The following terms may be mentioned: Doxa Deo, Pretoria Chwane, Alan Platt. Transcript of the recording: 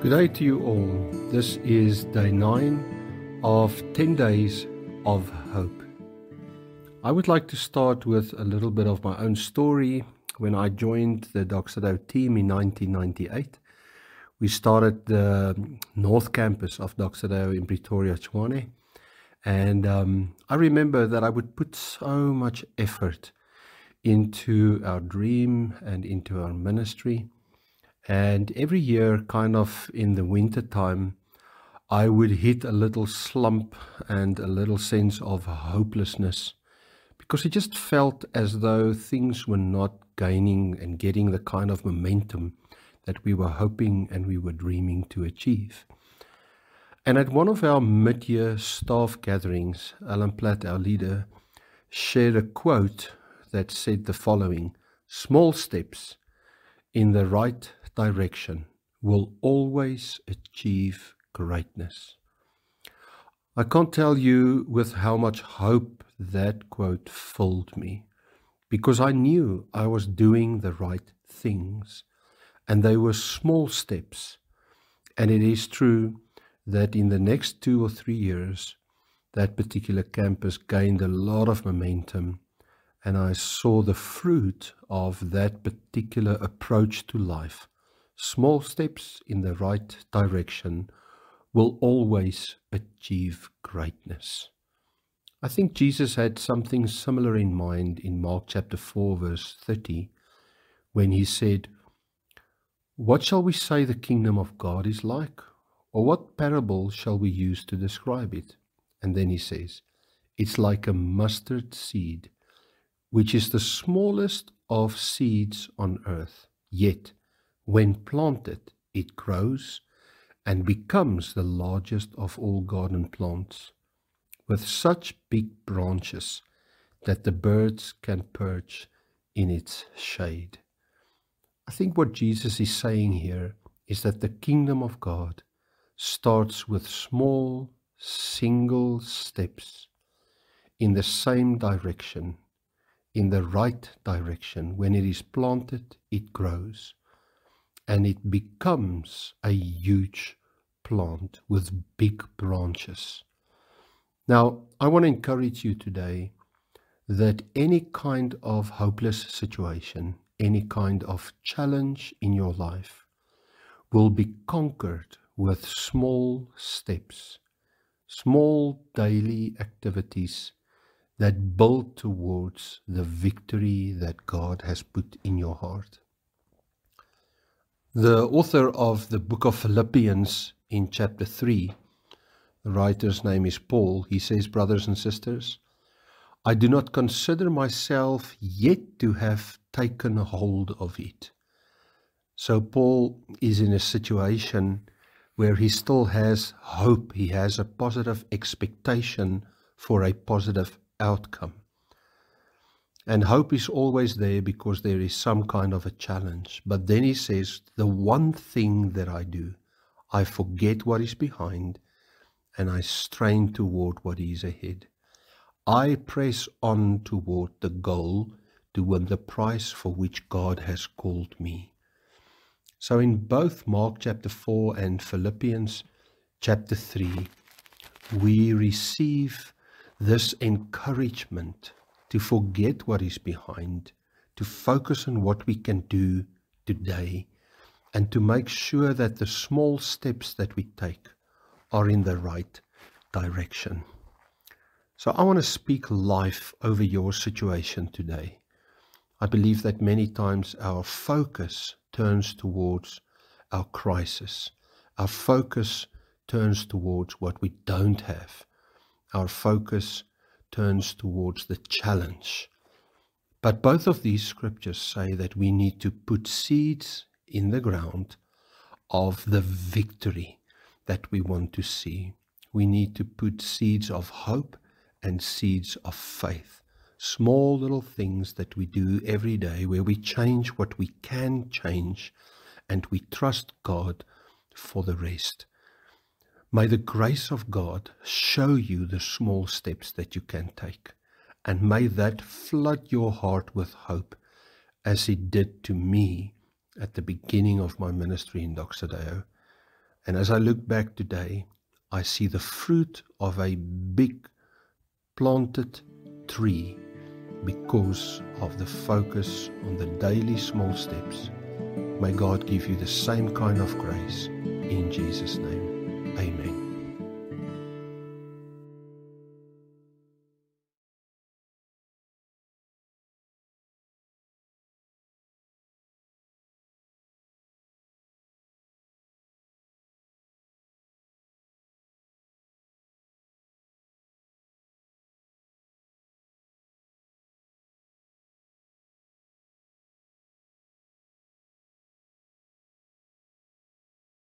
Good day to you all. This is day 9 of 10 days of hope. I would like to start with a little bit of my own story. When I joined the Doxa Deo team in 1998, we started the North Campus of Doxa Deo in Pretoria Chwane, and I remember that I would put so much effort into our dream and into our ministry. And every year, kind of in the winter time, I would hit a little slump and a little sense of hopelessness, because it just felt as though things were not gaining and getting the kind of momentum that we were hoping and we were dreaming to achieve. And at one of our mid-year staff gatherings, Alan Platt, our leader, shared a quote that said the following: "Small steps in the right direction will always achieve greatness." I can't tell you with how much hope that quote filled me, because I knew I was doing the right things, and they were small steps. And it is true that in the next 2 or 3 years, that particular campus gained a lot of momentum, and I saw the fruit of that particular approach to life. Small steps in the right direction will always achieve greatness. I think Jesus had something similar in mind in Mark chapter 4 verse 30, when he said, "What shall we say the kingdom of God is like? Or what parable shall we use to describe it?" And then he says, "It's like a mustard seed, which is the smallest of seeds on earth. Yet, when planted, it grows and becomes the largest of all garden plants, with such big branches that the birds can perch in its shade." I think what Jesus is saying here is that the kingdom of God starts with small, single steps in the same direction, in the right direction. When it is planted, it grows, and it becomes a huge plant with big branches. Now, I want to encourage you today that any kind of hopeless situation, any kind of challenge in your life, will be conquered with small steps, small daily activities that build towards the victory that God has put in your heart. The author of the book of Philippians in chapter 3, the writer's name is Paul, he says, "Brothers and sisters, I do not consider myself yet to have taken hold of it." So Paul is in a situation where he still has hope, he has a positive expectation for a positive outcome. And hope is always there because there is some kind of a challenge. But then he says, "The one thing that I do, I forget what is behind and I strain toward what is ahead. I press on toward the goal to win the prize for which God has called me." So in both Mark chapter 4 and Philippians chapter 3, we receive this encouragement to forget what is behind, to focus on what we can do today, and to make sure that the small steps that we take are in the right direction. So I want to speak life over your situation today. I believe that many times our focus turns towards our crisis. Our focus turns towards what we don't have. Our focus turns towards the challenge. But both of these scriptures say that we need to put seeds in the ground of the victory that we want to see. We need to put seeds of hope and seeds of faith. Small little things that we do every day, where we change what we can change and we trust God for the rest. May the grace of God show you the small steps that you can take, and may that flood your heart with hope as it did to me at the beginning of my ministry in Doxa Deo. And as I look back today, I see the fruit of a big planted tree because of the focus on the daily small steps. May God give you the same kind of grace. In Jesus' name, amen.